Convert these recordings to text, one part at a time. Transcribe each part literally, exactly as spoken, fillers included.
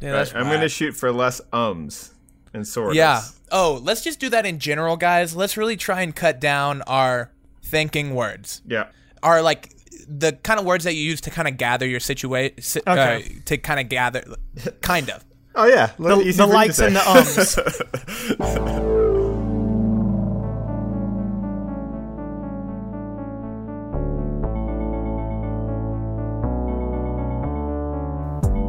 Yeah, right. I'm going to shoot for less ums and sorts. Yeah. Oh, let's just do that in general, guys. Let's really try and cut down our thinking words. Yeah. Our, like, the kind of words that you use to kind of gather your situation. Okay. Uh, to kind of gather. Kind of. Oh, yeah. The, the, the likes and the ums.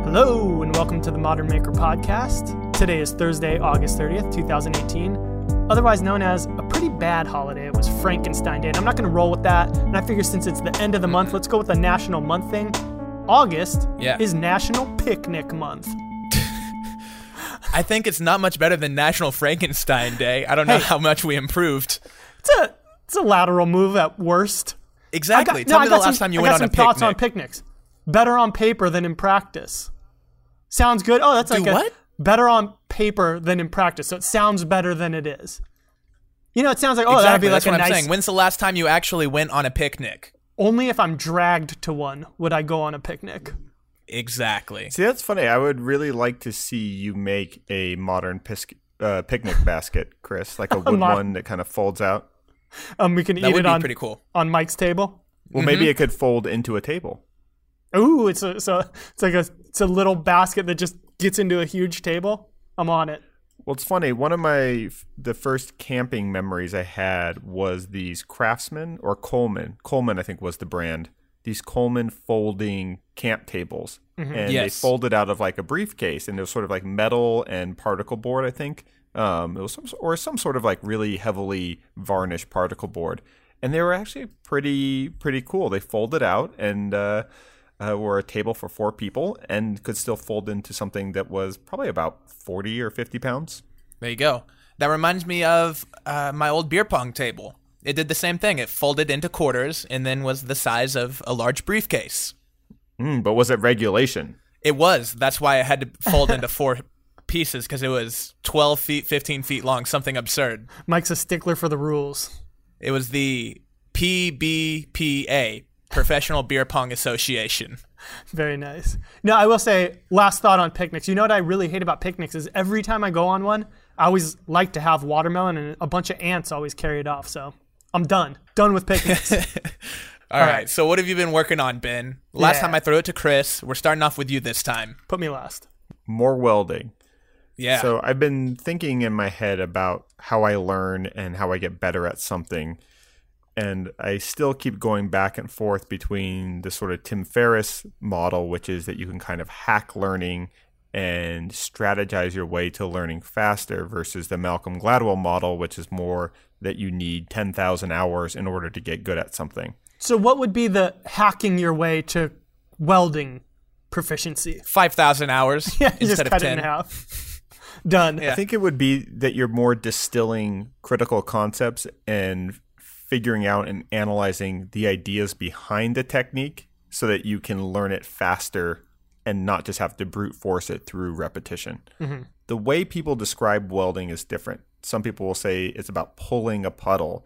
Hello and welcome to the Modern Maker Podcast. Today is Thursday, August thirtieth, twenty eighteen, otherwise known as a pretty bad holiday. It was Frankenstein Day, and I'm not going to roll with that. And I figure since it's the end of the month, let's go with a national month thing. August yeah. is National Picnic Month. I think it's not much better than National Frankenstein Day. I don't know hey, how much we improved. It's a it's a lateral move at worst. Exactly. Got, Tell no, me the last some, time you I went on a picnic. I got some thoughts on picnics. Better on paper than in practice. Sounds good. Oh, that's like Do a what? Better on paper than in practice. So it sounds better than it is. You know, it sounds like, oh, exactly. That'd be that's like what a I'm nice. Saying. When's the last time you actually went on a picnic? Only if I'm dragged to one would I go on a picnic. Exactly. See, that's funny. I would really like to see you make a modern pis- uh, picnic basket, Chris, like a wood Mod- one that kind of folds out. Um, we can that eat would it be on, pretty cool. on Mike's table. Well, mm-hmm. maybe it could fold into a table. Ooh, it's a, it's a it's like a it's a little basket that just gets into a huge table. I'm on it. Well, it's funny. One of my the first camping memories I had was these Craftsman or Coleman. Coleman, I think, was the brand. These Coleman folding camp tables, mm-hmm. and yes. they folded out of like a briefcase, and it was sort of like metal and particle board. I think um, it was some or some sort of like really heavily varnished particle board, and they were actually pretty pretty cool. They folded out and. Uh, Uh, were a table for four people and could still fold into something that was probably about forty or fifty pounds. There you go. That reminds me of uh, my old beer pong table. It did the same thing. It folded into quarters and then was the size of a large briefcase. Mm, but was it regulation? It was. That's why it had to fold into four pieces because it was twelve feet, fifteen feet long, something absurd. Mike's a stickler for the rules. It was the P B P A. Professional Beer Pong Association. Very nice. No, I will say, last thought on picnics. You know what I really hate about picnics is every time I go on one, I always like to have watermelon, and a bunch of ants always carry it off. So I'm done. Done with picnics. All, All right. right. So what have you been working on, Ben? Last yeah. time I threw it to Chris. We're starting off with you this time. Put me last. More welding. Yeah. So I've been thinking in my head about how I learn and how I get better at something. And I still keep going back and forth between the sort of Tim Ferriss model, which is that you can kind of hack learning and strategize your way to learning faster, versus the Malcolm Gladwell model, which is more that you need ten thousand hours in order to get good at something. So what would be the hacking your way to welding proficiency? five thousand hours yeah, instead of ten. Yeah, just cut it in half. Done. Yeah. I think it would be that you're more distilling critical concepts and figuring out and analyzing the ideas behind the technique so that you can learn it faster and not just have to brute force it through repetition. Mm-hmm. The way people describe welding is different. Some people will say it's about pulling a puddle.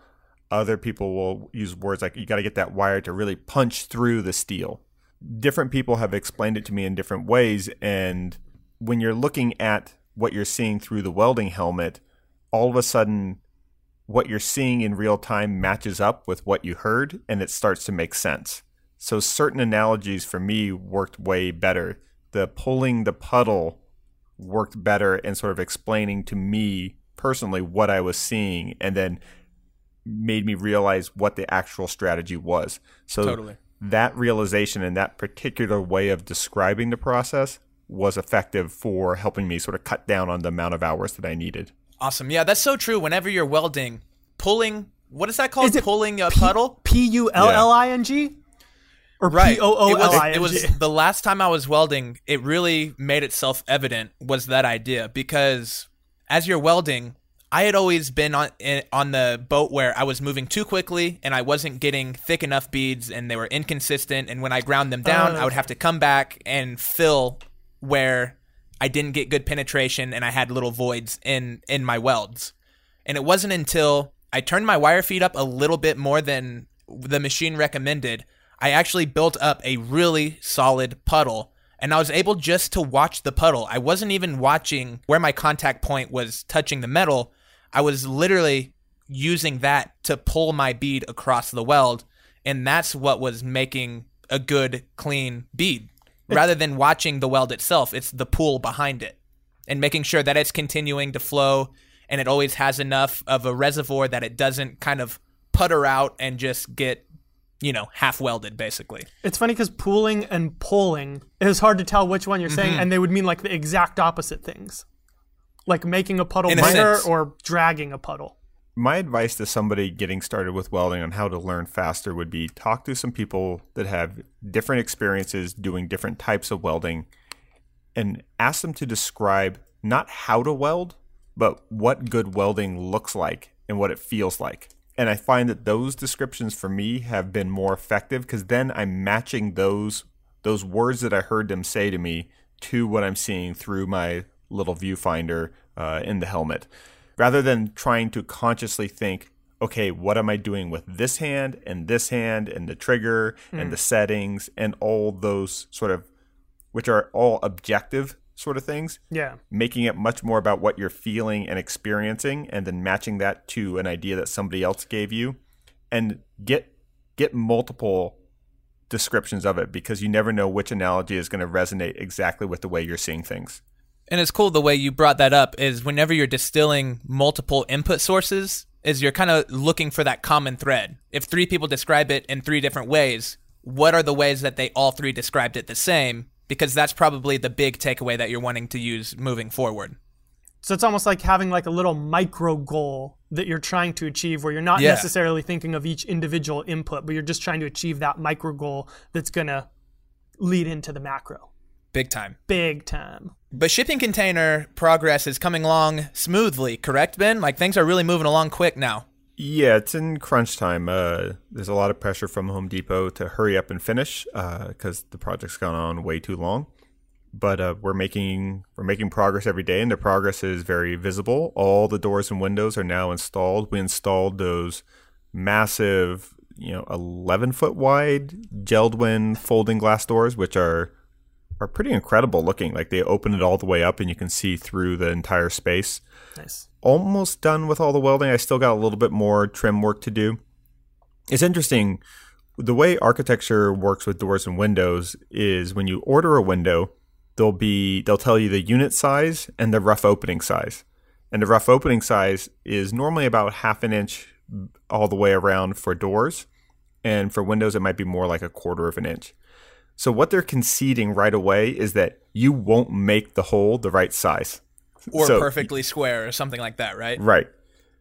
Other people will use words like you got to get that wire to really punch through the steel. Different people have explained it to me in different ways. And when you're looking at what you're seeing through the welding helmet, all of a sudden what you're seeing in real time matches up with what you heard, and it starts to make sense. So certain analogies for me worked way better. The pulling the puddle worked better and sort of explaining to me personally what I was seeing, and then made me realize what the actual strategy was. So totally. That realization and that particular way of describing the process was effective for helping me sort of cut down on the amount of hours that I needed. Awesome. Yeah, that's so true. Whenever you're welding, pulling, what is that called? Is it pulling a P- puddle? P U L L I N G? Or right. P O O L I N G? It was, it was the last time I was welding, it really made itself evident was that idea. Because as you're welding, I had always been on on the boat where I was moving too quickly and I wasn't getting thick enough beads and they were inconsistent. And when I ground them down, uh, I would have to come back and fill where I didn't get good penetration and I had little voids in, in my welds. And it wasn't until I turned my wire feed up a little bit more than the machine recommended, I actually built up a really solid puddle and I was able just to watch the puddle. I wasn't even watching where my contact point was touching the metal. I was literally using that to pull my bead across the weld, and that's what was making a good, clean bead. Rather than watching the weld itself, it's the pull behind it and making sure that it's continuing to flow and it always has enough of a reservoir that it doesn't kind of putter out and just get, you know, half welded, basically. It's funny because pooling and pulling, it was hard to tell which one you're mm-hmm. saying, and they would mean like the exact opposite things, like making a puddle bigger or dragging a puddle. My advice to somebody getting started with welding on how to learn faster would be talk to some people that have different experiences doing different types of welding and ask them to describe not how to weld, but what good welding looks like and what it feels like. And I find that those descriptions for me have been more effective because then I'm matching those those words that I heard them say to me to what I'm seeing through my little viewfinder uh, in the helmet. Rather than trying to consciously think, okay, what am I doing with this hand and this hand and the trigger mm. and the settings and all those sort of, which are all objective sort of things. Yeah. Making it much more about what you're feeling and experiencing and then matching that to an idea that somebody else gave you, and get get multiple descriptions of it because you never know which analogy is going to resonate exactly with the way you're seeing things. And it's cool the way you brought that up is whenever you're distilling multiple input sources is you're kind of looking for that common thread. If three people describe it in three different ways, what are the ways that they all three described it the same? Because that's probably the big takeaway that you're wanting to use moving forward. So it's almost like having like a little micro goal that you're trying to achieve where you're not yeah. necessarily thinking of each individual input, but you're just trying to achieve that micro goal that's going to lead into the macro. Big time. Big time. But shipping container progress is coming along smoothly, correct, Ben? Like things are really moving along quick now. Yeah, it's in crunch time. Uh, there's a lot of pressure from Home Depot to hurry up and finish because uh, the project's gone on way too long. But uh, we're making we're making progress every day, and the progress is very visible. All the doors and windows are now installed. We installed those massive, you know, eleven foot wide Jeld-Wen folding glass doors, which are are pretty incredible looking. Like they open it all the way up, and you can see through the entire space. Nice. Almost done with all the welding. I still got a little bit more trim work to do. It's interesting. The way architecture works with doors and windows is when you order a window, they'll be they'll tell you the unit size and the rough opening size. And the rough opening size is normally about half an inch all the way around for doors. And for windows, it might be more like a quarter of an inch. So what they're conceding right away is that you won't make the hole the right size. Or so, perfectly square or something like that, right? Right.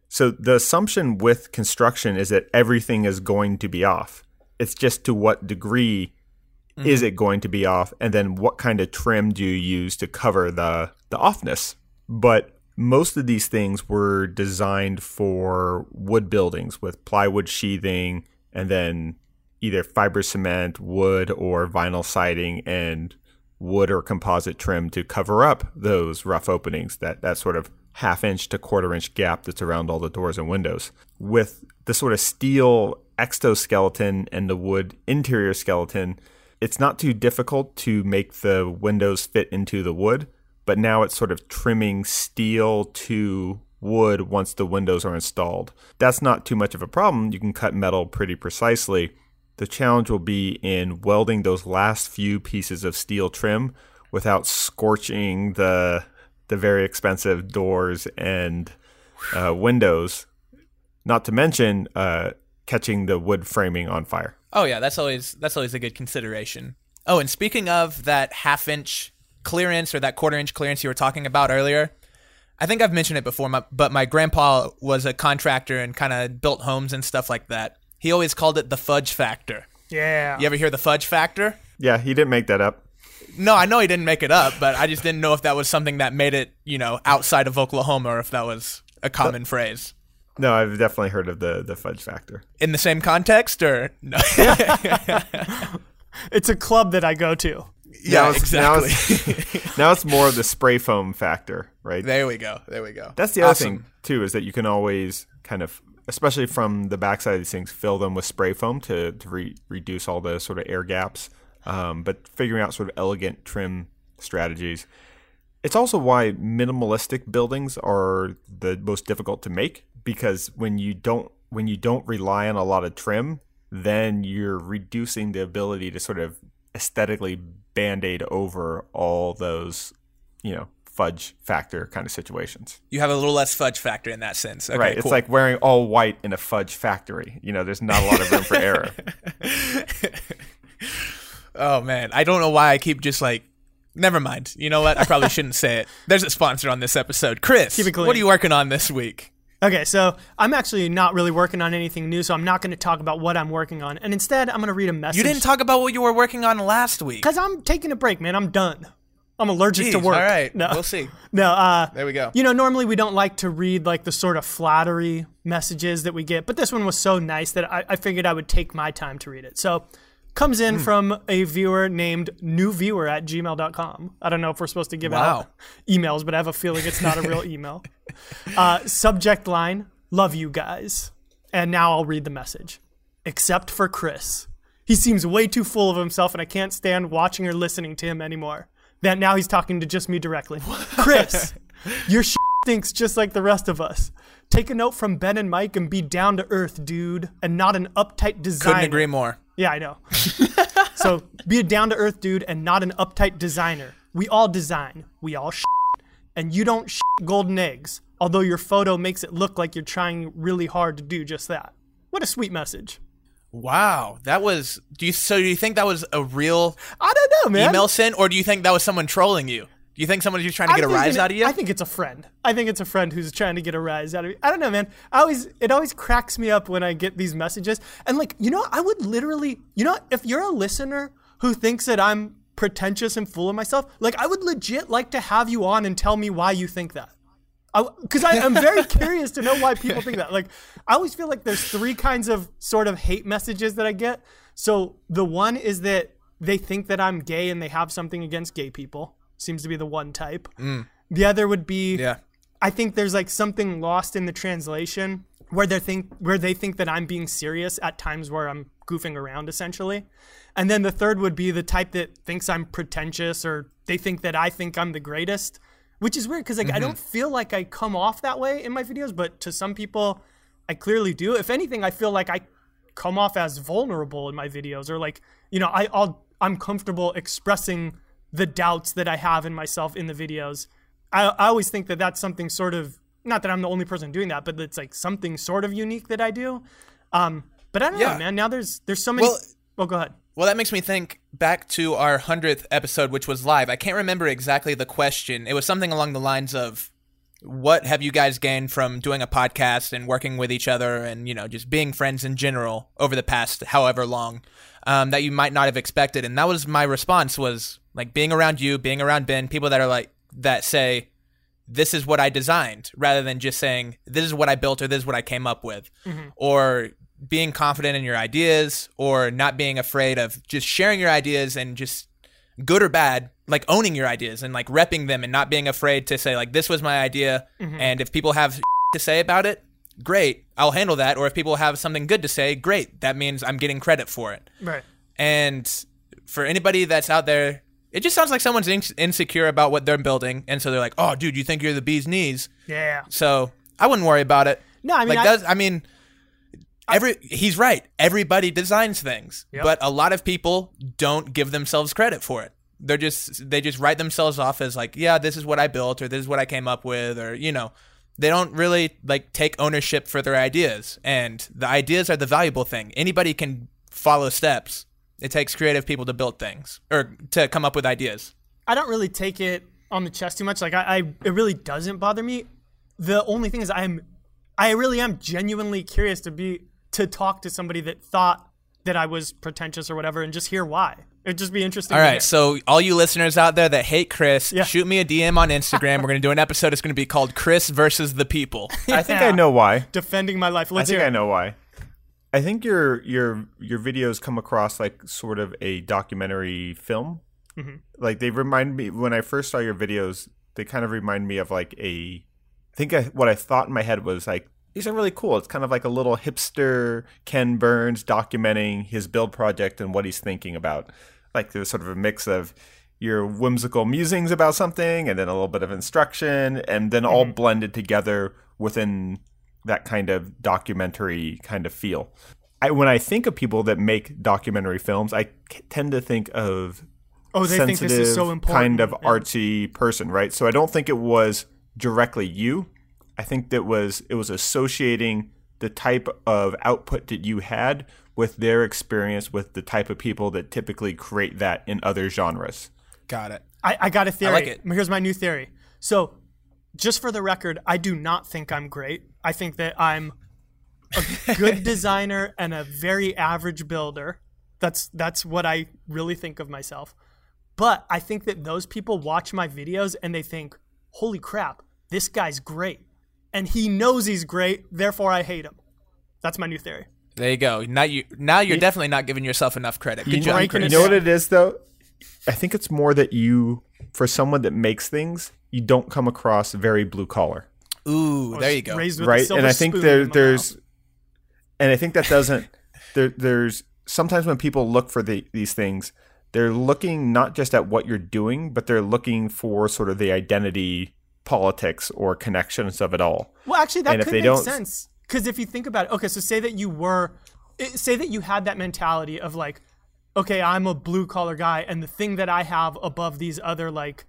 So the assumption with construction is that everything is going to be off. It's just to what degree mm-hmm. is it going to be off, and then what kind of trim do you use to cover the, the offness. But most of these things were designed for wood buildings with plywood sheathing and then either fiber cement, wood, or vinyl siding and wood or composite trim to cover up those rough openings, that, that sort of half inch to quarter inch gap that's around all the doors and windows. With the sort of steel exoskeleton and the wood interior skeleton, it's not too difficult to make the windows fit into the wood, but now it's sort of trimming steel to wood once the windows are installed. That's not too much of a problem. You can cut metal pretty precisely. The challenge will be in welding those last few pieces of steel trim without scorching the the very expensive doors and uh, windows, not to mention uh, catching the wood framing on fire. Oh yeah, that's always that's always a good consideration. Oh, and speaking of that half inch clearance or that quarter inch clearance you were talking about earlier, I think I've mentioned it before, my, but my grandpa was a contractor and kind of built homes and stuff like that. He always called it the fudge factor. Yeah. You ever hear the fudge factor? Yeah, he didn't make that up. No, I know he didn't make it up, but I just didn't know if that was something that made it, you know, outside of Oklahoma or if that was a common the, phrase. No, I've definitely heard of the, the fudge factor. In the same context or no? It's a club that I go to. Yeah, now it's, exactly. Now it's, now it's more of the spray foam factor, right? There we go. There we go. That's the awesome. Other thing, too, is that you can always kind of, especially from the backside of these things, fill them with spray foam to, to re- reduce all the sort of air gaps. um, but figuring out sort of elegant trim strategies. It's also why minimalistic buildings are the most difficult to make, because when you don't when you don't rely on a lot of trim, then you're reducing the ability to sort of aesthetically band-aid over all those, you know, fudge factor kind of situations. You have a little less fudge factor in that sense. Okay, right. It's cool. Like wearing all white in a fudge factory. You know, there's not a lot of room for error. Oh, man. I don't know why I keep just like, never mind. You know what? I probably shouldn't say it. There's a sponsor on this episode. Chris, what are you working on this week? Okay, so I'm actually not really working on anything new, so I'm not going to talk about what I'm working on. And instead, I'm going to read a message. You didn't talk about what you were working on last week. Because I'm taking a break, man. I'm done. I'm allergic Jeez, to work. All right, no. We'll see. No, uh, there we go. You know, normally we don't like to read like the sort of flattery messages that we get, but this one was so nice that I, I figured I would take my time to read it. So comes in mm. from a viewer named newviewer at gmail dot com. I don't know if we're supposed to give wow. out emails, but I have a feeling it's not a real email. Uh, subject line, love you guys. And now I'll read the message. Except for Chris. He seems way too full of himself, and I can't stand watching or listening to him anymore. That now he's talking to just me directly. What? Chris, your shit stinks just like the rest of us. Take a note from Ben and Mike and be down to earth, dude, and not an uptight designer. Couldn't agree more. Yeah, I know. So be a down to earth dude and not an uptight designer. We all design. We all shit. And you don't shit golden eggs, although your photo makes it look like you're trying really hard to do just that. What a sweet message. Wow, that was. Do you so? Do you think that was a real? I don't know, man. Email sent, or do you think that was someone trolling you? Do you think someone who's trying to get a rise out of you? I think it's a friend. I think it's a friend who's trying to get a rise out of you. I don't know, man. I always it always cracks me up when I get these messages, and like you know, I would literally, you know, if you're a listener who thinks that I'm pretentious and full of myself, like I would legit like to have you on and tell me why you think that. Because I, I am very curious to know why people think that. Like, I always feel like there's three kinds of sort of hate messages that I get. So the one is that they think that I'm gay and they have something against gay people. Seems to be the one type. Mm. The other would be, yeah. I think there's like something lost in the translation where they think where they think that I'm being serious at times where I'm goofing around, essentially. And then the third would be the type that thinks I'm pretentious, or they think that I think I'm the greatest. Which is weird because like mm-hmm. I don't feel like I come off that way in my videos, but to some people, I clearly do. If anything, I feel like I come off as vulnerable in my videos, or like, you know, I, I'll, I'm comfortable expressing the doubts that I have in myself in the videos. I, I always think that that's something sort of, not that I'm the only person doing that, but it's like something sort of unique that I do. Um, but I don't yeah. know, man. Now there's there's so many. Well, oh, go ahead. Well, that makes me think back to our hundredth episode, which was live. I can't remember exactly the question. It was something along the lines of, what have you guys gained from doing a podcast and working with each other and, you know, just being friends in general over the past however long um, that you might not have expected? And that was my response, was like being around you, being around Ben, people that are like, that say, this is what I designed, rather than just saying, this is what I built, or this is what I came up with, mm-hmm. or being confident in your ideas, or not being afraid of just sharing your ideas, and just good or bad, like owning your ideas and like repping them, and not being afraid to say like, this was my idea. Mm-hmm. And if people have to say about it, great, I'll handle that. Or if people have something good to say, great, that means I'm getting credit for it. Right. And for anybody that's out there, it just sounds like someone's in- insecure about what they're building. And so they're like, oh dude, you think you're the bee's knees. Yeah. So I wouldn't worry about it. No, I mean, like, I, that's, I mean, Every he's right. Everybody designs things, yep. but a lot of people don't give themselves credit for it. They're just they just write themselves off as like, yeah, this is what I built, or this is what I came up with, or you know, they don't really like take ownership for their ideas. And the ideas are the valuable thing. Anybody can follow steps. It takes creative people to build things or to come up with ideas. I don't really take it on the chest too much. Like I, I it really doesn't bother me. The only thing is I'm I really am genuinely curious to be. to talk to somebody that thought that I was pretentious or whatever, and just hear why. It'd just be interesting. All right, hear. So all you listeners out there that hate Chris, yeah. shoot me a D M on Instagram. We're going to do an episode. It's going to be called Chris versus the People. yeah. I think I know why. Defending my life. Let's I think hear I know why. I think your your your videos come across like sort of a documentary film. Mm-hmm. Like they remind me, when I first saw your videos, they kind of remind me of like a, I think I, what I thought in my head was like, these are really cool. It's kind of like a little hipster Ken Burns documenting his build project and what he's thinking about. like there's sort of a mix of your whimsical musings about something and then a little bit of instruction, and then all mm-hmm. blended together within that kind of documentary kind of feel. I, when I think of people that make documentary films, I tend to think of oh, they sensitive, think this is so important. kind of yeah. artsy person, right? So I don't think it was directly you. I think that was it was associating the type of output that you had with their experience with the type of people that typically create that in other genres. Got it. I, I got a theory. I like it. Here's my new theory. So just for the record, I do not think I'm great. I think that I'm a good designer and a very average builder. That's that's what I really think of myself. But I think that those people watch my videos and they think, holy crap, this guy's great. And he knows he's great, therefore I hate him. That's my new theory. There you go. Now, you, now you're yeah. definitely not giving yourself enough credit. Good you job, Chris. You know what it is, though? I think it's more that you, for someone that makes things, you don't come across very blue collar. Ooh, there you go. Right, and I think there, there's, mouth. and I think that doesn't. there, there's sometimes when people look for the, these things, they're looking not just at what you're doing, but they're looking for sort of the identity, politics, or connections of it all. Well, actually, that and could make sense because if you think about it, okay, so say that you were, say that you had that mentality of like, okay, I'm a blue collar guy, and the thing that I have above these other like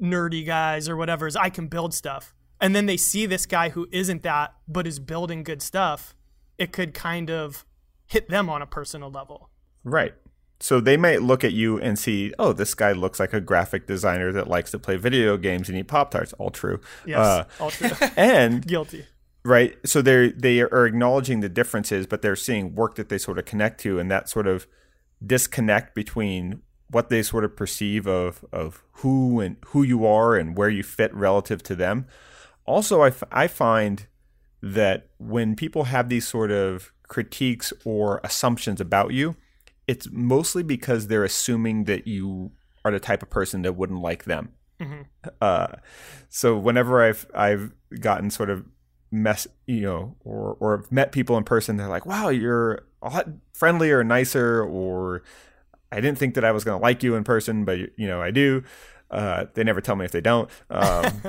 nerdy guys or whatever is I can build stuff. And then they see this guy who isn't that, but is building good stuff, it could kind of hit them on a personal level. Right. So they might look at you and see, oh, this guy looks like a graphic designer that likes to play video games and eat Pop-Tarts. All true. Yes, uh, all true. And guilty. Right. So they they are acknowledging the differences, but they're seeing work that they sort of connect to, and that sort of disconnect between what they sort of perceive of of who and who you are and where you fit relative to them. Also, I, f- I find that when people have these sort of critiques or assumptions about you, it's mostly because they're assuming that you are the type of person that wouldn't like them. Mm-hmm. Uh, so whenever I've I've gotten sort of mess, you know, or or met people in person, they're like, "Wow, you're a lot friendlier, nicer," or "I didn't think that I was going to like you in person, but you know, I do." Uh, they never tell me if they don't. Um,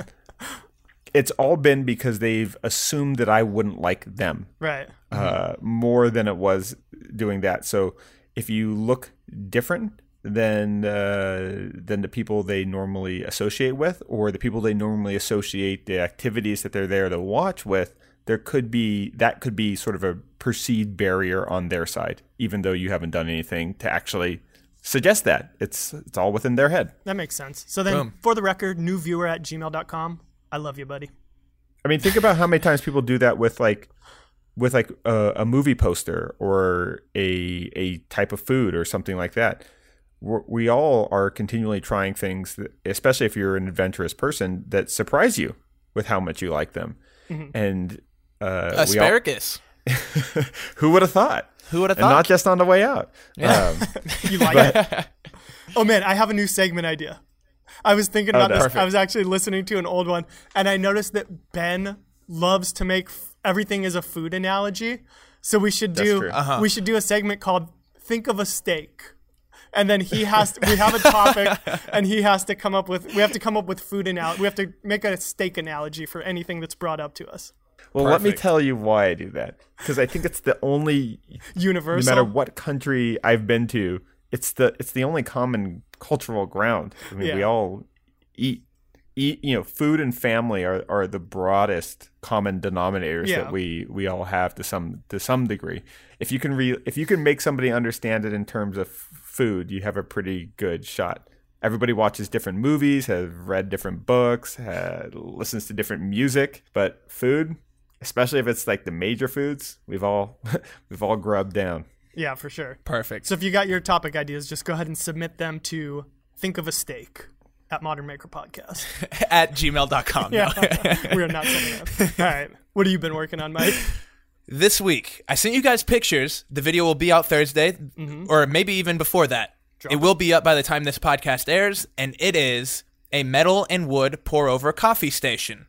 It's all been because they've assumed that I wouldn't like them, right? Uh, more than it was doing that. So if you look different than uh, than the people they normally associate with, or the people they normally associate the activities that they're there to watch with, there could be that could be sort of a perceived barrier on their side, even though you haven't done anything to actually suggest that. It's it's all within their head. That makes sense. So then, Boom. for the record, newviewer at gmail dot com. I love you, buddy. I mean, think about how many times people do that with like, with like a, a movie poster or a a type of food or something like that. We're, we all are continually trying things, that, especially if you're an adventurous person, that surprise you with how much you like them. Mm-hmm. And uh, asparagus. We all, who would have thought? Who would have thought? And not just on the way out. Yeah. Um, you like but, it? Oh man, I have a new segment idea. I was thinking about oh, no. this. Perfect. I was actually listening to an old one, and I noticed that Ben loves to make f- everything is a food analogy. So we should do uh-huh. we should do a segment called "Think of a Steak," and then he has to, we have a topic, and he has to come up with we have to come up with food analogy. We have to make a steak analogy for anything that's brought up to us. Well, Perfect. Let me tell you why I do that, because I think it's the only universal. No matter what country I've been to, it's the it's the only common cultural ground. I mean, yeah. we all eat, eat. You know, food and family are, are the broadest common denominators yeah. that we, we all have to some to some degree. If you can re, if you can make somebody understand it in terms of food, you have a pretty good shot. Everybody watches different movies, has read different books, has, listens to different music, but food, especially if it's like the major foods, we've all we've all grubbed down. Yeah, for sure. Perfect. So if you got your topic ideas, just go ahead and submit them to Think of a Steak at Modern Maker Podcast. at gmail dot com. Yeah. No. We are not sending up. All right. What have you been working on, Mike? This week, I sent you guys pictures. The video will be out Thursday, mm-hmm. or maybe even before that. Drop it will be up by the time this podcast airs, and it is a metal and wood pour-over coffee station.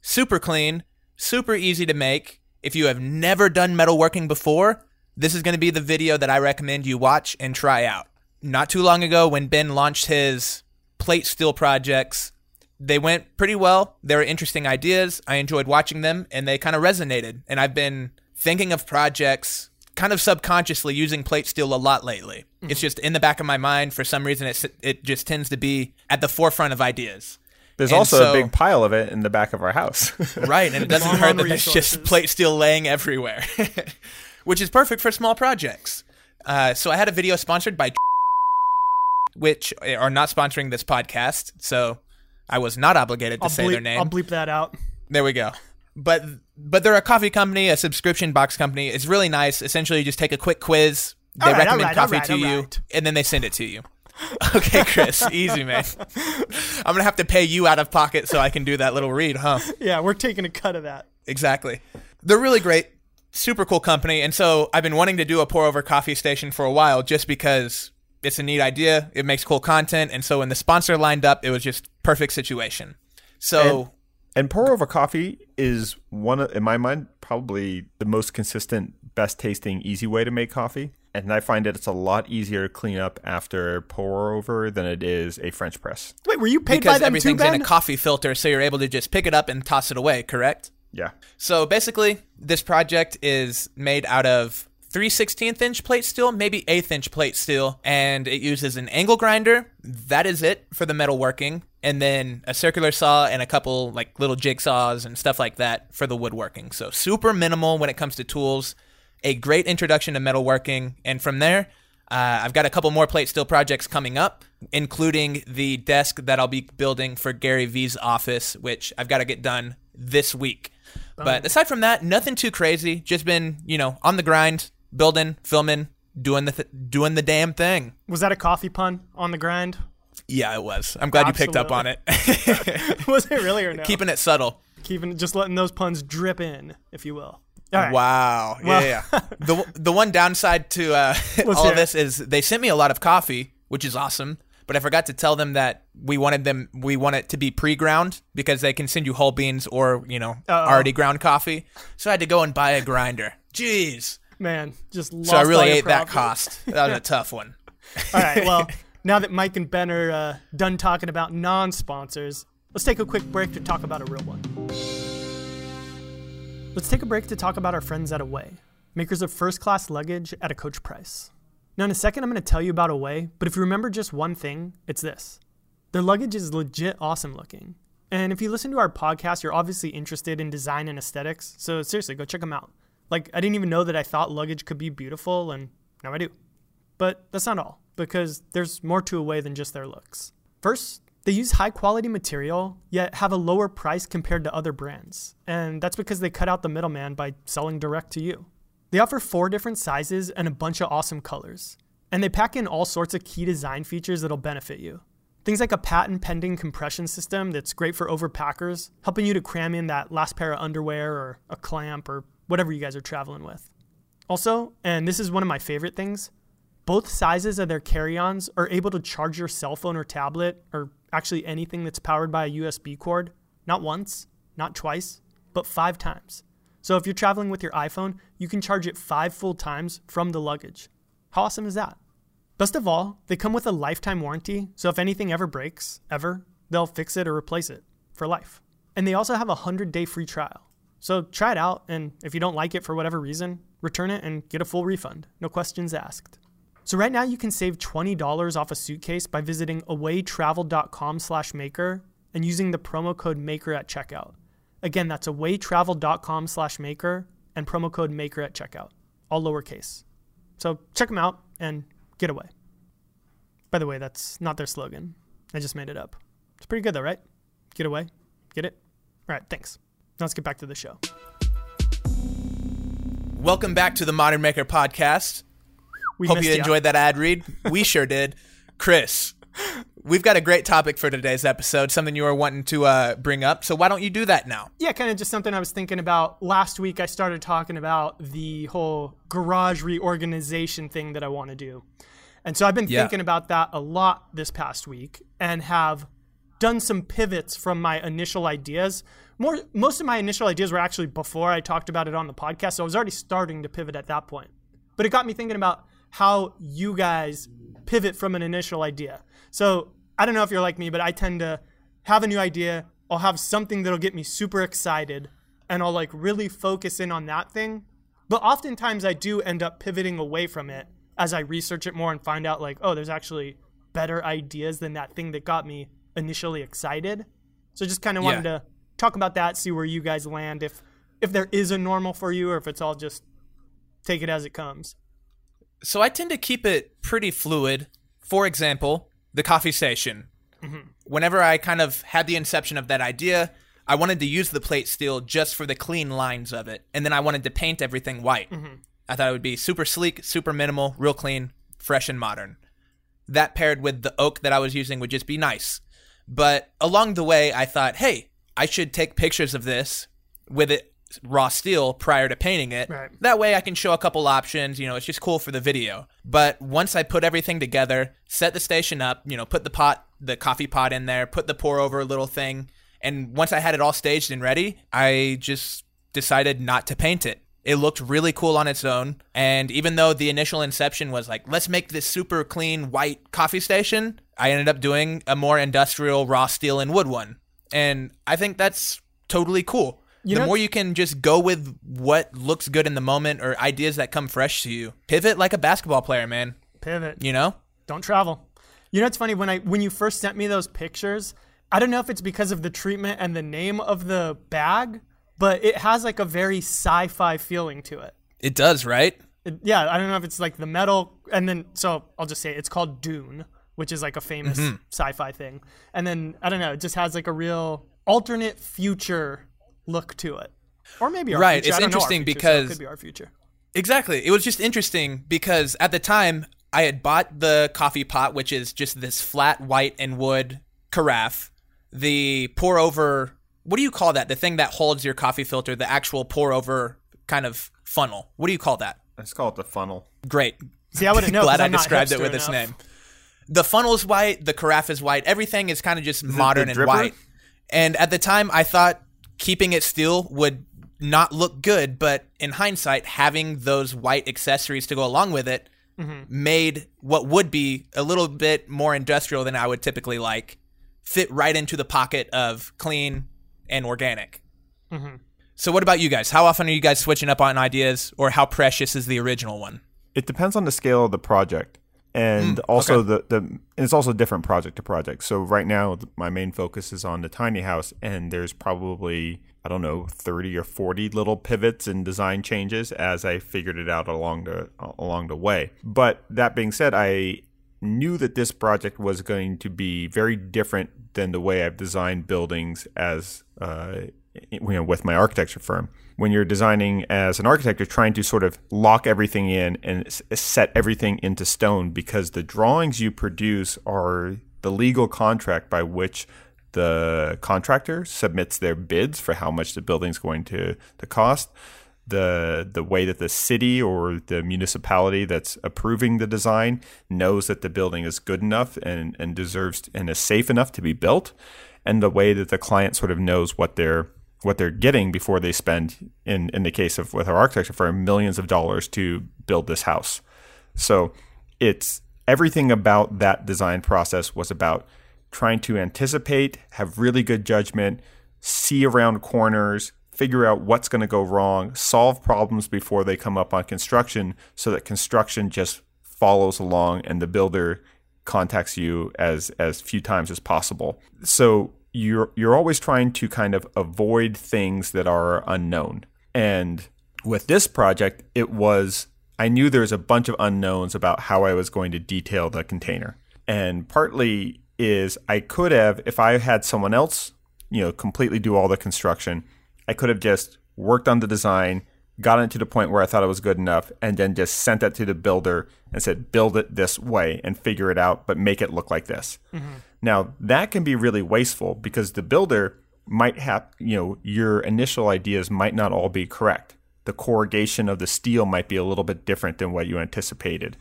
Super clean, super easy to make. If you have never done metalworking before, this is going to be the video that I recommend you watch and try out. not too long ago when Ben launched his plate steel projects. They went pretty well. They were interesting ideas. I enjoyed watching them, and they kind of resonated. And I've been thinking of projects kind of subconsciously using plate steel a lot lately. Mm-hmm. It's just in the back of my mind. For some reason, it, it just tends to be at the forefront of ideas. There's and also so, a big pile of it in the back of our house. Right, and it doesn't hurt that resources. There's just plate steel laying everywhere, which is perfect for small projects. Uh, so I had a video sponsored by which are not sponsoring this podcast, so I was not obligated to I'll say bleep, their name. I'll bleep that out. There we go. But but they're a coffee company, a subscription box company. It's really nice. Essentially, you just take a quick quiz. They all right, recommend all right, coffee all right, to all right. you, and then they send it to you. Okay, Chris, easy, man. I'm going to have to pay you out of pocket so I can do that little read, huh? Yeah, we're taking a cut of that. Exactly. They're really great, super cool company. And so I've been wanting to do a pour-over coffee station for a while just because it's a neat idea. It makes cool content. And so when the sponsor lined up, it was just perfect situation. So... And- And pour over coffee is one of, in my mind, probably the most consistent, best tasting, easy way to make coffee. And I find that it's a lot easier to clean up after pour over than it is a French press. Wait, were you paid because by them everything's too, Ben? In a coffee filter, so you're able to just pick it up and toss it away, correct? Yeah. So basically, this project is made out of three sixteenth inch plate steel, maybe eighth inch plate steel, and it uses an angle grinder. That is it for the metalworking. And then a circular saw and a couple like little jigsaws and stuff like that for the woodworking. So super minimal when it comes to tools, a great introduction to metalworking. And from there, uh, I've got a couple more plate steel projects coming up, including the desk that I'll be building for Gary V's office, which I've got to get done this week. Oh. But aside from that, nothing too crazy. Just been, you know, on the grind, building, filming, doing the th- doing the damn thing. Was that a coffee pun, on the grind? Yeah, it was. I'm glad Absolutely. You picked up on it. Was it really or no? Keeping it subtle. Keeping just letting those puns drip in, if you will. All right. Wow. Well. Yeah, yeah. the The one downside to uh, all of this it. is they sent me a lot of coffee, which is awesome. But I forgot to tell them that we wanted them. We want it to be pre-ground because they can send you whole beans or you know Uh-oh. already ground coffee. So I had to go and buy a grinder. Jeez, man, just lost so I really all ate that cost. That was a tough one. All right, well. Now that Mike and Ben are uh, done talking about non-sponsors, let's take a quick break to talk about a real one. Let's take a break to talk about our friends at Away, makers of first-class luggage at a coach price. Now, in a second, I'm going to tell you about Away, but if you remember just one thing, it's this. Their luggage is legit awesome looking. And if you listen to our podcast, you're obviously interested in design and aesthetics, so seriously, go check them out. Like, I didn't even know that I thought luggage could be beautiful, and now I do. But that's not all, because there's more to Away than just their looks. First, they use high-quality material, yet have a lower price compared to other brands. And that's because they cut out the middleman by selling direct to you. They offer four different sizes and a bunch of awesome colors. And they pack in all sorts of key design features that'll benefit you. Things like a patent-pending compression system that's great for overpackers, helping you to cram in that last pair of underwear or a clamp or whatever you guys are traveling with. Also, and this is one of my favorite things, both sizes of their carry-ons are able to charge your cell phone or tablet, or actually anything that's powered by a U S B cord, not once, not twice, but five times. So if you're traveling with your iPhone, you can charge it five full times from the luggage. How awesome is that? Best of all, they come with a lifetime warranty, so if anything ever breaks, ever, they'll fix it or replace it for life. And they also have a one hundred day free trial. So try it out, and if you don't like it for whatever reason, return it and get a full refund. No questions asked. So right now you can save twenty dollars off a suitcase by visiting awaytravel.com slash maker and using the promo code maker at checkout. Again, that's awaytravel.com slash maker and promo code maker at checkout, all lowercase. So check them out and get Away. By the way, that's not their slogan. I just made it up. It's pretty good though, right? Get Away. Get it? All right, thanks. Now let's get back to the show. Welcome back to the Modern Maker Podcast. We Hope you enjoyed that ad read. We sure did. Chris, we've got a great topic for today's episode, something you were wanting to uh, bring up. So why don't you do that now? Yeah, kind of just something I was thinking about last week. I started talking about the whole garage reorganization thing that I want to do. And so I've been yeah. thinking about that a lot this past week and have done some pivots from my initial ideas. More, most of my initial ideas were actually before I talked about it on the podcast. So I was already starting to pivot at that point. But it got me thinking about how you guys pivot from an initial idea. So I don't know if you're like me, but I tend to have a new idea. I'll have something that'll get me super excited, and I'll like really focus in on that thing. But oftentimes I do end up pivoting away from it as I research it more and find out like, oh, there's actually better ideas than that thing that got me initially excited. So just kind of wanted yeah. to talk about that, see where you guys land, if if there is a normal for you or if it's all just take it as it comes. So I tend to keep it pretty fluid. For example, the coffee station. Mm-hmm. Whenever I kind of had the inception of that idea, I wanted to use the plate steel just for the clean lines of it. And then I wanted to paint everything white. Mm-hmm. I thought it would be super sleek, super minimal, real clean, fresh and modern. That paired with the oak that I was using would just be nice. But along the way, I thought, hey, I should take pictures of this with it raw steel prior to painting it. Right. That way I can show a couple options. You know, it's just cool for the video. But once I put everything together, set the station up, you know, put the pot, the coffee pot in there, put the pour over little thing. And once I had it all staged and ready, I just decided not to paint it. It looked really cool on its own. And even though the initial inception was like, let's make this super clean white coffee station, I ended up doing a more industrial raw steel and wood one. And I think that's totally cool. You the know, more you can just go with what looks good in the moment or ideas that come fresh to you. Pivot like a basketball player, man. Pivot. You know? Don't travel. You know, it's funny. When I when you first sent me those pictures, I don't know if it's because of the treatment and the name of the bag, but it has like a very sci-fi feeling to it. It does, right? It, yeah. I don't know if it's like the metal. And then, so I'll just say it, it's called Dune, which is like a famous mm-hmm. sci-fi thing. And then, I don't know, it just has like a real alternate future look to it, or maybe our right future. It's I don't interesting know our future, because so it could be our future. Exactly. It was just interesting because at the time I had bought the coffee pot, which is just this flat white and wood carafe, the pour over, what do you call that, the thing that holds your coffee filter, the actual pour over kind of funnel, what do you call that? Let's call it the funnel. Great. See, I wouldn't know. Glad I described it with enough. Its name. The funnel is white, the carafe is white, everything is kind of just the, modern the and white. And at the time I thought keeping it steel would not look good, but in hindsight, having those white accessories to go along with it mm-hmm. made what would be a little bit more industrial than I would typically like fit right into the pocket of clean and organic. Mm-hmm. So what about you guys? How often are you guys switching up on ideas, or how precious is the original one? It depends on the scale of the project. And mm, also okay. the, the and it's also different project to project. So right now my main focus is on the tiny house, and there's probably, I don't know, thirty or forty little pivots and design changes as I figured it out along the along the way. But that being said, I knew that this project was going to be very different than the way I've designed buildings as uh, you know, with my architecture firm. When you're designing as an architect, you're trying to sort of lock everything in and s- set everything into stone, because the drawings you produce are the legal contract by which the contractor submits their bids for how much the building's going to, to cost. The the way that the city or the municipality that's approving the design knows that the building is good enough and, and deserves and is safe enough to be built, and the way that the client sort of knows what they're what they're getting before they spend, in, in the case of with our architecture firm, millions of dollars to build this house. So it's everything about that design process was about trying to anticipate, have really good judgment, see around corners, figure out what's going to go wrong, solve problems before they come up on construction, so that construction just follows along and the builder contacts you as as few times as possible. So you're you're always trying to kind of avoid things that are unknown. And with this project, it was, I knew there was a bunch of unknowns about how I was going to detail the container. And partly is I could have, if I had someone else, you know, completely do all the construction, I could have just worked on the design, gotten it to the point where I thought it was good enough, and then just sent that to the builder and said, build it this way and figure it out, but make it look like this. Mm-hmm. Now, that can be really wasteful, because the builder might have, you know, your initial ideas might not all be correct. The corrugation of the steel might be a little bit different than what you anticipated.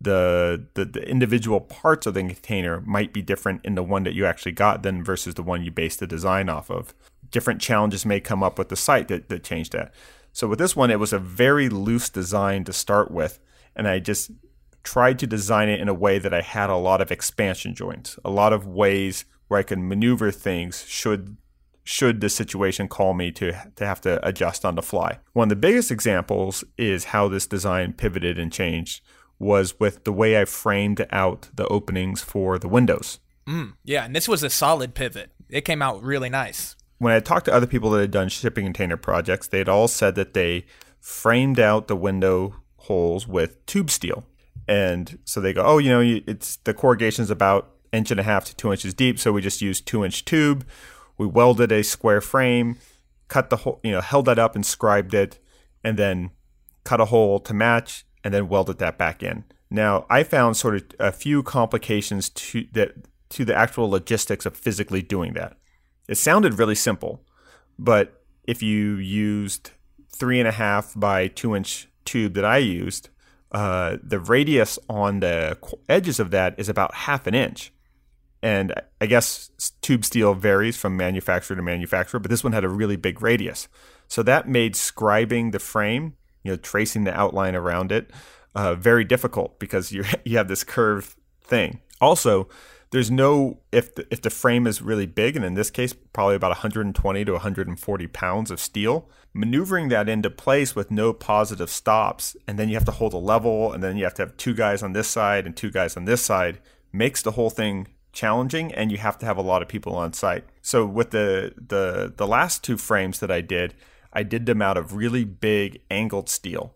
The, the, the individual parts of the container might be different in the one that you actually got than versus the one you based the design off of. Different challenges may come up with the site that, that changed that. So with this one, it was a very loose design to start with, and I just tried to design it in a way that I had a lot of expansion joints, a lot of ways where I could maneuver things should should the situation call me to, to have to adjust on the fly. One of the biggest examples is how this design pivoted and changed was with the way I framed out the openings for the windows. Mm, yeah, and this was a solid pivot. It came out really nice. When I talked to other people that had done shipping container projects, they'd all said that they framed out the window holes with tube steel. And so they go, oh, you know, it's the corrugation's about inch and a half to two inches deep, so we just used two-inch tube. We welded a square frame, cut the hole, you know, held that up and scribed it, and then cut a hole to match, and then welded that back in. Now, I found sort of a few complications to that to the actual logistics of physically doing that. It sounded really simple, but if you used three and a half by two-inch tube that I used, uh, the radius on the edges of that is about half an inch. And I guess tube steel varies from manufacturer to manufacturer, but this one had a really big radius. So that made scribing the frame, you know, tracing the outline around it, uh, very difficult because you you have this curved thing. Also, there's no, if the, if the frame is really big, and in this case, probably about one hundred twenty to one hundred forty pounds of steel, maneuvering that into place with no positive stops, and then you have to hold a level, and then you have to have two guys on this side and two guys on this side, makes the whole thing challenging, and you have to have a lot of people on site. So with the the the last two frames that I did, I did them out of really big angled steel,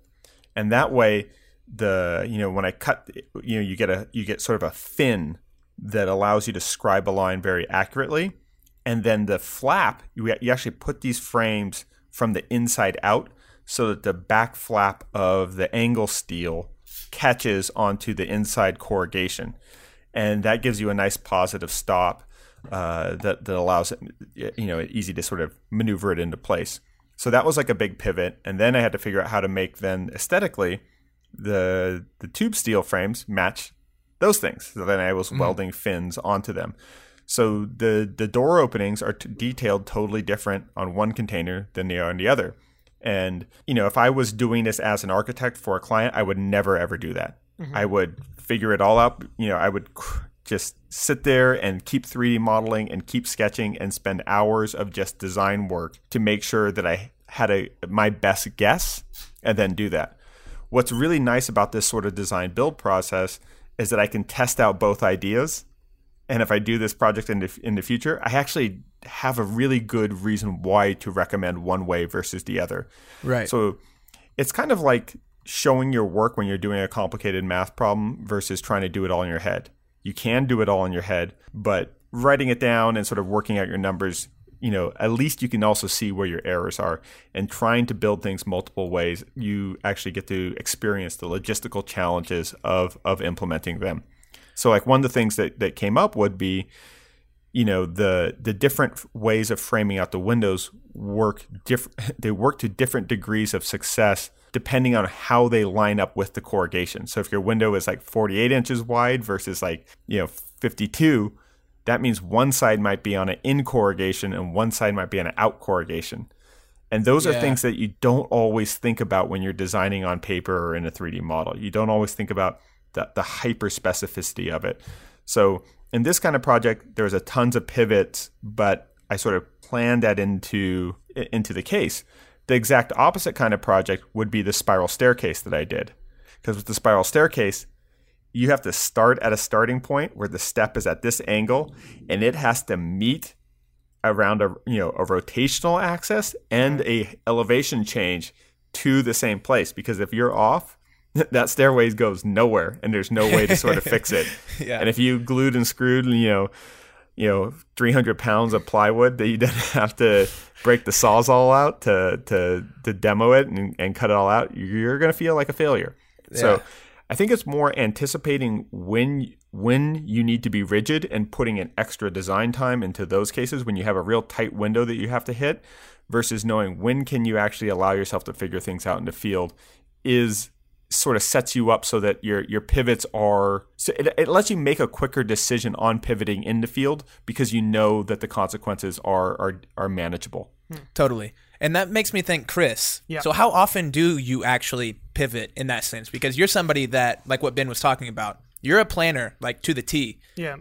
and that way, the you know when I cut, you know you get a you get sort of a fin that allows you to scribe a line very accurately, and then the flap you you actually put these frames from the inside out so that the back flap of the angle steel catches onto the inside corrugation. And that gives you a nice positive stop uh, that, that allows it, you know, easy to sort of maneuver it into place. So that was like a big pivot. And then I had to figure out how to make then aesthetically the the tube steel frames match those things. So then I was mm-hmm. welding fins onto them. So the, the door openings are t- detailed totally different on one container than they are on the other. And, you know, if I was doing this as an architect for a client, I would never, ever do that. Mm-hmm. I would figure it all out. You know, I would just sit there and keep three D modeling and keep sketching and spend hours of just design work to make sure that I had a my best guess and then do that. What's really nice about this sort of design build process is that I can test out both ideas. And if I do this project in the, in the future, I actually have a really good reason why to recommend one way versus the other. Right. So it's kind of like showing your work when you're doing a complicated math problem versus trying to do it all in your head. You can do it all in your head, but writing it down and sort of working out your numbers, you know, at least you can also see where your errors are. And trying to build things multiple ways, you actually get to experience the logistical challenges of of implementing them. So like one of the things that, that came up would be, you know, the the different ways of framing out the windows work diff- they work to different degrees of success depending on how they line up with the corrugation. So if your window is like forty-eight inches wide versus like, you know, fifty-two, that means one side might be on an in corrugation and one side might be on an out corrugation. And those yeah. are things that you don't always think about when you're designing on paper or in a three D model. You don't always think about the, the hyper specificity of it. So in this kind of project, there's a tons of pivots, but I sort of planned that into into the case. The exact opposite kind of project would be the spiral staircase that I did. Because with the spiral staircase, you have to start at a starting point where the step is at this angle, and it has to meet around a you know a rotational axis and a elevation change to the same place. Because if you're off, that stairway goes nowhere, and there's no way to sort of fix it. Yeah. And if you glued and screwed, you know, you know, three hundred pounds of plywood that you didn't have to break the sawzall out to to to demo it and, and cut it all out, you're going to feel like a failure. Yeah. So I think it's more anticipating when when you need to be rigid and putting an extra design time into those cases when you have a real tight window that you have to hit versus knowing when can you actually allow yourself to figure things out in the field is sort of sets you up so that your your pivots are so it, it lets you make a quicker decision on pivoting in the field because you know that the consequences are are, are manageable. Totally. And that makes me think, Chris, yeah. so how often do you actually pivot in that sense, because you're somebody that, like what Ben was talking about, you're a planner, like to the T. Yeah.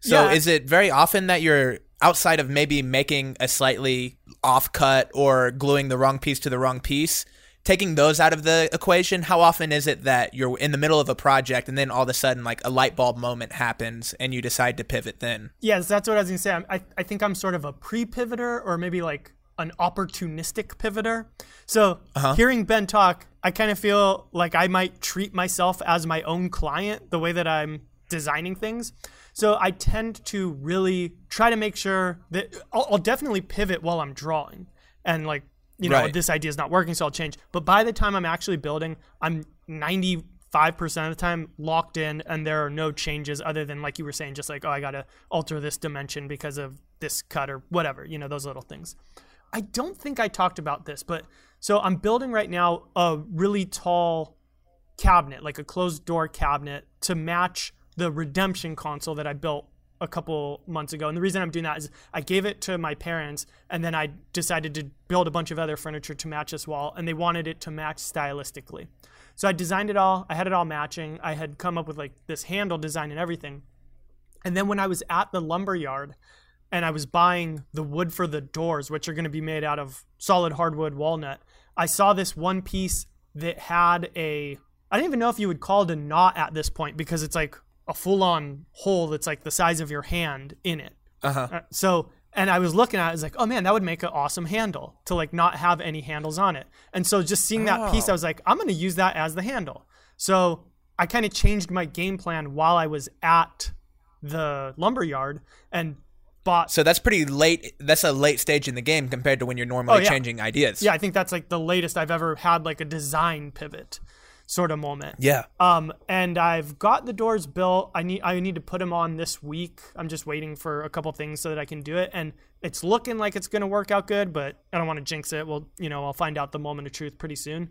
So yeah. Is it very often that you're outside of maybe making a slightly off cut or gluing the wrong piece to the wrong piece, taking those out of the equation? How often is it that you're in the middle of a project and then all of a sudden like a light bulb moment happens and you decide to pivot then? Yes, that's what I was going to say. I'm, I, I think I'm sort of a pre-pivoter or maybe like an opportunistic pivoter. So uh-huh. Hearing Ben talk, I kind of feel like I might treat myself as my own client the way that I'm designing things. So I tend to really try to make sure that I'll, I'll definitely pivot while I'm drawing and like, you know, right. This idea is not working, so I'll change. But by the time I'm actually building, I'm ninety-five percent of the time locked in and there are no changes other than like you were saying, just like, oh, I got to alter this dimension because of this cut or whatever, you know, those little things. I don't think I talked about this, but so I'm building right now a really tall cabinet, like a closed door cabinet to match the redemption console that I built a couple months ago. And the reason I'm doing that is I gave it to my parents and then I decided to build a bunch of other furniture to match this wall and they wanted it to match stylistically. So I designed it all, I had it all matching. I had come up with like this handle design and everything. And then when I was at the lumber yard and I was buying the wood for the doors, which are gonna be made out of solid hardwood walnut, I saw this one piece that had a, I don't even know if you would call it a knot at this point because it's like a full-on hole that's like the size of your hand in it. Uh-huh. So, and I was looking at it, I was like, oh man, that would make an awesome handle to like not have any handles on it. And so just seeing that oh. piece, I was like, I'm gonna use that as the handle. So I kind of changed my game plan while I was at the lumber yard and bought. So that's pretty late. That's a late stage in the game compared to when you're normally oh, yeah. changing ideas. Yeah, I think that's like the latest I've ever had like a design pivot sort of moment. Yeah. Um, and I've got the doors built. I need I need to put them on this week. I'm just waiting for a couple things so that I can do it. And it's looking like it's going to work out good, but I don't want to jinx it. Well, you know, I'll find out the moment of truth pretty soon.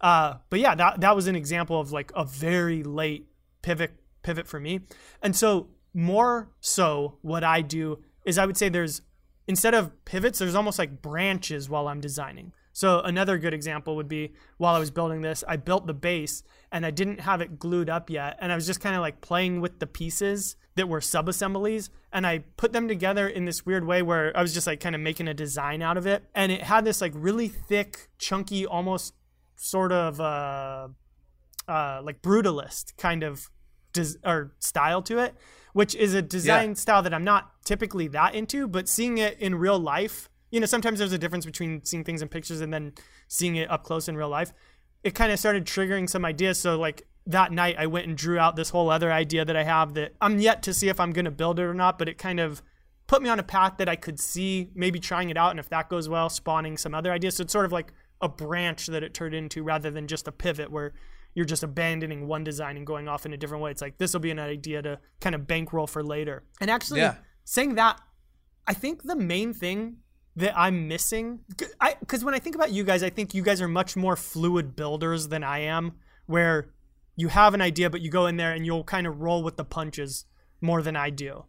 Uh, but yeah, that that was an example of like a very late pivot pivot for me. And so more so what I do is I would say there's, instead of pivots, there's almost like branches while I'm designing. So another good example would be while I was building this, I built the base and I didn't have it glued up yet. And I was just kind of like playing with the pieces that were sub-assemblies. And I put them together in this weird way where I was just like kind of making a design out of it. And it had this like really thick, chunky, almost sort of uh, uh, like brutalist kind of des- or style to it, which is a design yeah. style that I'm not typically that into, but seeing it in real life, you know, sometimes there's a difference between seeing things in pictures and then seeing it up close in real life. It kind of started triggering some ideas. So like that night I went and drew out this whole other idea that I have that I'm yet to see if I'm going to build it or not, but it kind of put me on a path that I could see maybe trying it out. And if that goes well, spawning some other ideas. So it's sort of like a branch that it turned into rather than just a pivot where you're just abandoning one design and going off in a different way. It's like, this will be an idea to kind of bankroll for later. And actually yeah. saying that, I think the main thing that I'm missing, because when I think about you guys, I think you guys are much more fluid builders than I am, where you have an idea, but you go in there and you'll kind of roll with the punches more than I do.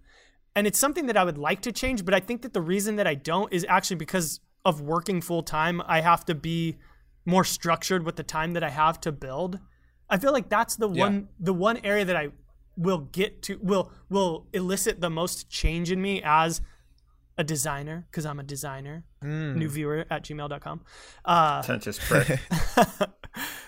And it's something that I would like to change, but I think that the reason that I don't is actually because of working full time. I have to be more structured with the time that I have to build. I feel like that's the yeah. one the one area that I will get to, will will elicit the most change in me as a designer, because I'm a designer, mm. newviewer at gmail dot com. Uh, Pretentious prick.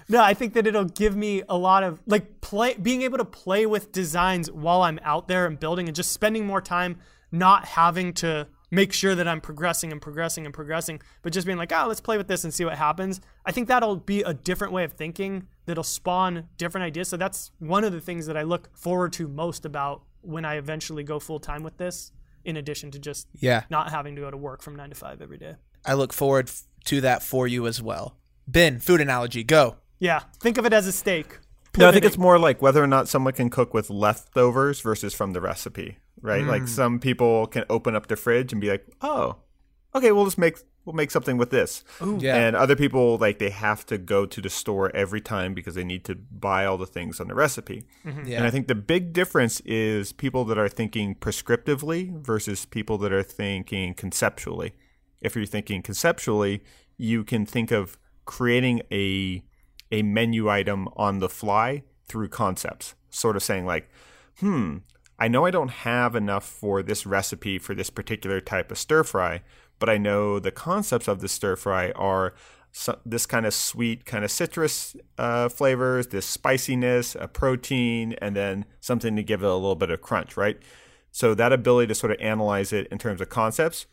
No, I think that it'll give me a lot of, like, play, being able to play with designs while I'm out there and building and just spending more time not having to make sure that I'm progressing and progressing and progressing, but just being like, oh, let's play with this and see what happens. I think that'll be a different way of thinking that'll spawn different ideas. So that's one of the things that I look forward to most about when I eventually go full time with this, in addition to just yeah. not having to go to work from nine to five every day. I look forward f- to that for you as well. Ben, food analogy, go. Yeah, think of it as a steak. Pivoting. No, I think it's more like whether or not someone can cook with leftovers versus from the recipe, right? Mm. Like some people can open up their fridge and be like, oh, okay, we'll just make we'll make something with this. Ooh, yeah. And other people, like, they have to go to the store every time because they need to buy all the things on the recipe. Mm-hmm. Yeah. And I think the big difference is people that are thinking prescriptively versus people that are thinking conceptually. If you're thinking conceptually, you can think of creating a a menu item on the fly through concepts, sort of saying like, hmm, I know I don't have enough for this recipe for this particular type of stir fry, but I know the concepts of the stir fry are so, this kind of sweet, kind of citrus uh, flavors, this spiciness, a protein, and then something to give it a little bit of crunch, right? So that ability to sort of analyze it in terms of concepts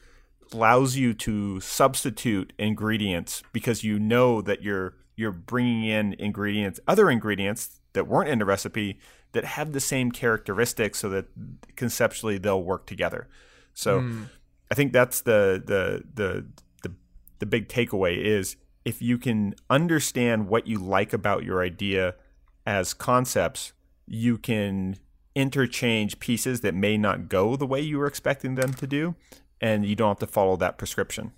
allows you to substitute ingredients because you know that you're you're bringing in ingredients, other ingredients that weren't in the recipe that have the same characteristics so that conceptually they'll work together. So mm. I think that's the, the the the the big takeaway is if you can understand what you like about your idea as concepts, you can interchange pieces that may not go the way you were expecting them to do, and you don't have to follow that prescription.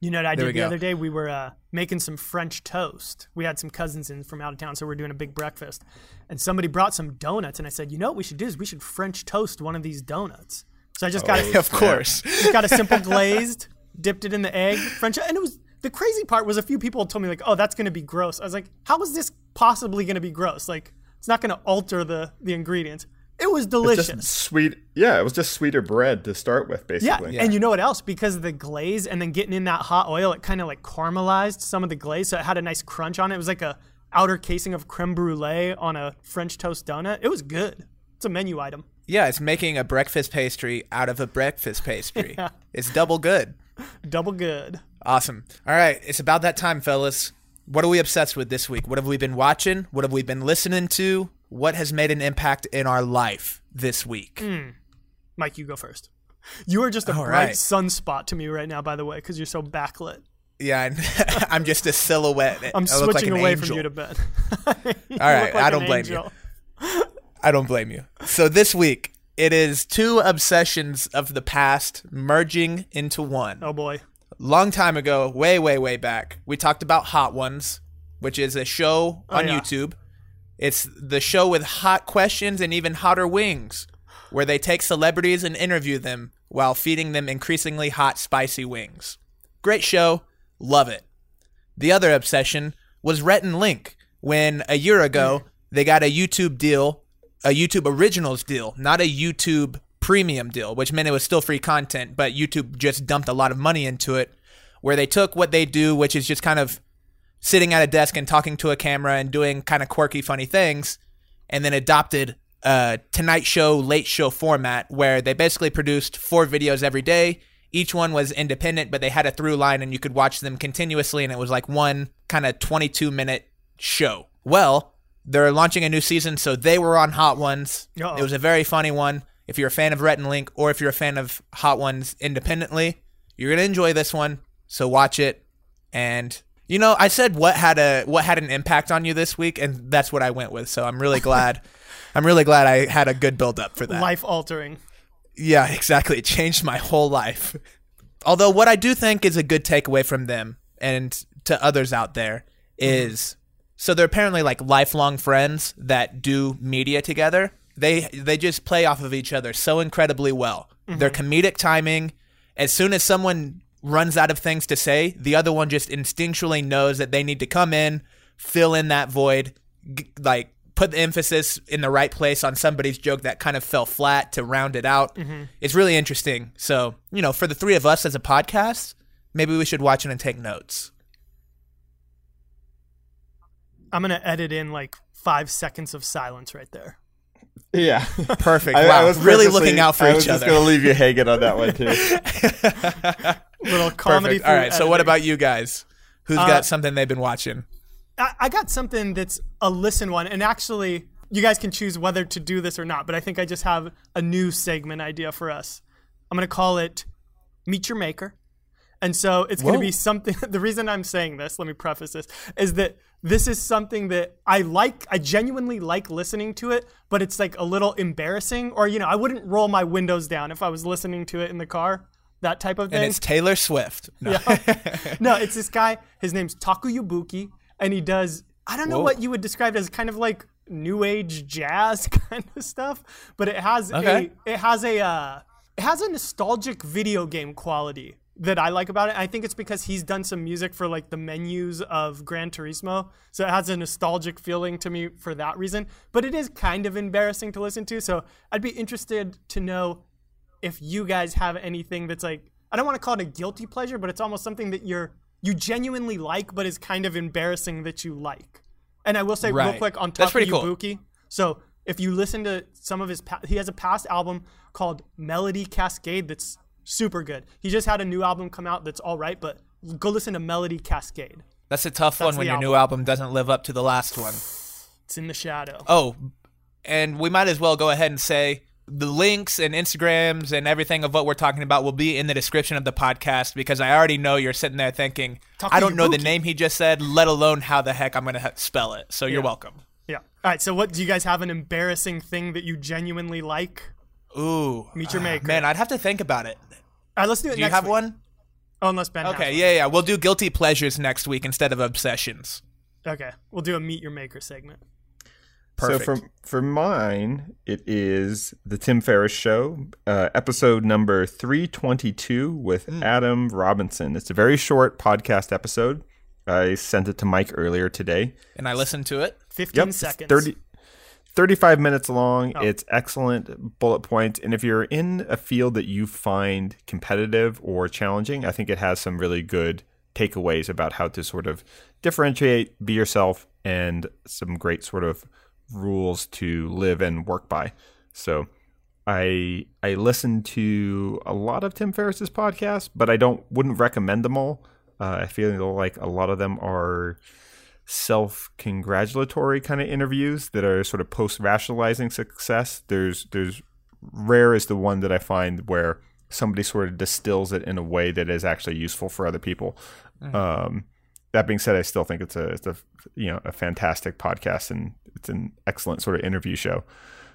You know what I did the other day? We were uh, making some French toast. We had some cousins in from out of town, so we were doing a big breakfast. And somebody brought some donuts, and I said, you know what we should do is we should French toast one of these donuts. So I just got oh, a, of course. Just got a simple glazed, dipped it in the egg, French. And it was the crazy part was a few people told me like, oh, that's going to be gross. I was like, how is this possibly going to be gross? Like, it's not going to alter the the ingredients. It was delicious. It's just sweet, yeah. It was just sweeter bread to start with, basically. Yeah. yeah, and you know what else? Because of the glaze and then getting in that hot oil, it kind of like caramelized some of the glaze, so it had a nice crunch on it. It was like a outer casing of creme brulee on a French toast donut. It was good. It's a menu item. Yeah, it's making a breakfast pastry out of a breakfast pastry. Yeah. It's double good. Double good. Awesome. All right, it's about that time, fellas. What are we obsessed with this week? What have we been watching? What have we been listening to? What has made an impact in our life this week? Mm. Mike, you go first. You are just a All bright right. sunspot to me right now, by the way, because you're so backlit. Yeah, I'm, I'm just a silhouette. I'm I switching look like an away angel. From you to bed. All right, like I don't blame angel. you. I don't blame you. So this week, it is two obsessions of the past merging into one. Oh, boy. Long time ago, way, way, way back, we talked about Hot Ones, which is a show on oh, yeah. YouTube. It's the show with hot questions and even hotter wings, where they take celebrities and interview them while feeding them increasingly hot, spicy wings. Great show. Love it. The other obsession was Rhett and Link, when a year ago they got a YouTube deal, a YouTube Originals deal, not a YouTube Premium deal, which meant it was still free content, but YouTube just dumped a lot of money into it, where they took what they do, which is just kind of sitting at a desk and talking to a camera and doing kind of quirky, funny things, and then adopted a Tonight Show, Late Show format where they basically produced four videos every day. Each one was independent, but they had a through line and you could watch them continuously, and it was like one kind of twenty-two minute show. Well, they're launching a new season, so they were on Hot Ones. Uh-oh. It was a very funny one. If you're a fan of Rhett and Link, or if you're a fan of Hot Ones independently, you're going to enjoy this one, so watch it. And... you know, I said what had a what had an impact on you this week, and that's what I went with. So I'm really glad, I'm really glad I had a good build up for that. Life altering. Yeah, exactly. It changed my whole life. Although what I do think is a good takeaway from them and to others out there is, mm-hmm. so they're apparently like lifelong friends that do media together. They they just play off of each other so incredibly well. Mm-hmm. Their comedic timing, as soon as someone runs out of things to say, the other one just instinctually knows that they need to come in, fill in that void, g- like put the emphasis in the right place on somebody's joke that kind of fell flat to round it out. Mm-hmm. It's really interesting. So, you know, for the three of us as a podcast, maybe we should watch it and take notes. I'm going to edit in like five seconds of silence right there. Yeah. Perfect. I, wow. I was really looking out for I each other. I was just going to leave you hanging on that one, too. Little comedy. Perfect. All right. Editing. So what about you guys? Who's uh, got something they've been watching? I, I got something that's a listen one. And actually, you guys can choose whether to do this or not. But I think I just have a new segment idea for us. I'm going to call it Meet Your Maker. And so it's going to be something. The reason I'm saying this, let me preface this, is that this is something that I like. I genuinely like listening to it, but it's like a little embarrassing. Or, you know, I wouldn't roll my windows down if I was listening to it in the car. That type of thing. And it's Taylor Swift. No, yeah. No, it's this guy. His name's Taku Yabuki. And he does, I don't know Whoa. what you would describe as kind of like new age jazz kind of stuff. But it has okay. a, it has a, uh, it has a nostalgic video game quality that I like about it. I think it's because he's done some music for like the menus of Gran Turismo, so it has a nostalgic feeling to me for that reason. But it is kind of embarrassing to listen to, so I'd be interested to know if you guys have anything that's like, I don't want to call it a guilty pleasure, but it's almost something that you're you genuinely like, but is kind of embarrassing that you like. And I will say right. real quick on Taku Yabuki. Cool. So if you listen to some of his, pa- he has a past album called Melody Cascade that's super good. He just had a new album come out that's all right, but go listen to Melody Cascade. That's a tough that's one when your album. new album doesn't live up to the last one. It's in the shadow. Oh, and we might as well go ahead and say the links and Instagrams and everything of what we're talking about will be in the description of the podcast, because I already know you're sitting there thinking, Taku I don't Yabuki. know the name he just said, let alone how the heck I'm going to he- spell it. So you're yeah. welcome. Yeah. All right. So what, do you guys have an embarrassing thing that you genuinely like? Ooh. Meet your maker. Uh, man, I'd have to think about it. All right, let's do it do next week. Do you have week. one? Oh, unless Ben Okay. Yeah, yeah. We'll do guilty pleasures next week instead of obsessions. Okay. We'll do a meet your maker segment. Perfect. So for, for mine, it is the Tim Ferriss Show, uh, episode number three twenty-two with mm. Adam Robinson. It's a very short podcast episode. I sent it to Mike earlier today. And I listened to it. fifteen yep, seconds. thirty, thirty-five minutes long. Oh. It's excellent bullet points. And if you're in a field that you find competitive or challenging, I think it has some really good takeaways about how to sort of differentiate, be yourself, and some great sort of rules to live and work by. So I I listen to a lot of Tim Ferriss's podcasts, but I don't wouldn't recommend them all. Uh, I feel like a lot of them are self-congratulatory kind of interviews that are sort of post-rationalizing success. There's there's rare is the one that I find where somebody sort of distills it in a way that is actually useful for other people. Mm-hmm. Um, that being said, I still think it's a it's a you know a fantastic podcast, and it's an excellent sort of interview show.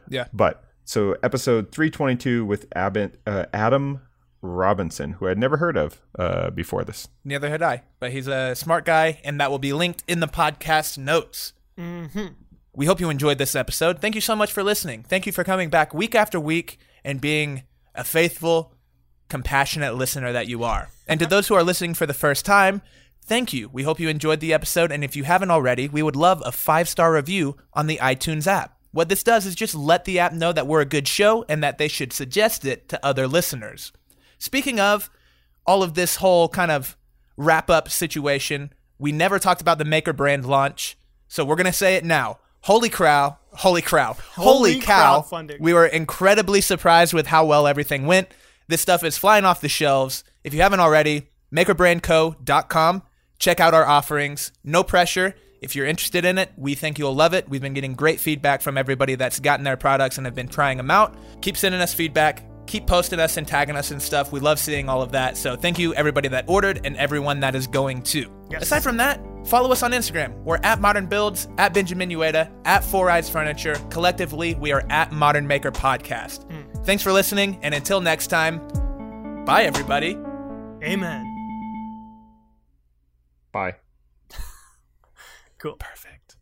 Yeah. But so episode three twenty-two with Abbott, uh, Adam Robinson, who I'd never heard of uh, before this. Neither had I, but he's a smart guy, and that will be linked in the podcast notes. Mm-hmm. We hope you enjoyed this episode. Thank you so much for listening. Thank you for coming back week after week and being a faithful, compassionate listener that you are. And to those who are listening for the first time, thank you. We hope you enjoyed the episode, and if you haven't already, we would love a five-star review on the iTunes app. What this does is just let the app know that we're a good show and that they should suggest it to other listeners. Speaking of all of this whole kind of wrap-up situation, we never talked about the Maker Brand launch, so we're going to say it now. Holy crow, holy crow, holy, holy cow, we were incredibly surprised with how well everything went. This stuff is flying off the shelves. If you haven't already, maker brand co dot com. Check out our offerings. No pressure. If you're interested in it, we think you'll love it. We've been getting great feedback from everybody that's gotten their products and have been trying them out. Keep sending us feedback. Keep posting us and tagging us and stuff. We love seeing all of that. So thank you, everybody that ordered and everyone that is going to. Yes. Aside from that, follow us on Instagram. We're at Modern Builds, at Benjamin Ueda, at Four Eyes Furniture. Collectively, we are at Modern Maker Podcast. Mm. Thanks for listening, and until next time, bye, everybody. Amen. Bye. Cool. Perfect.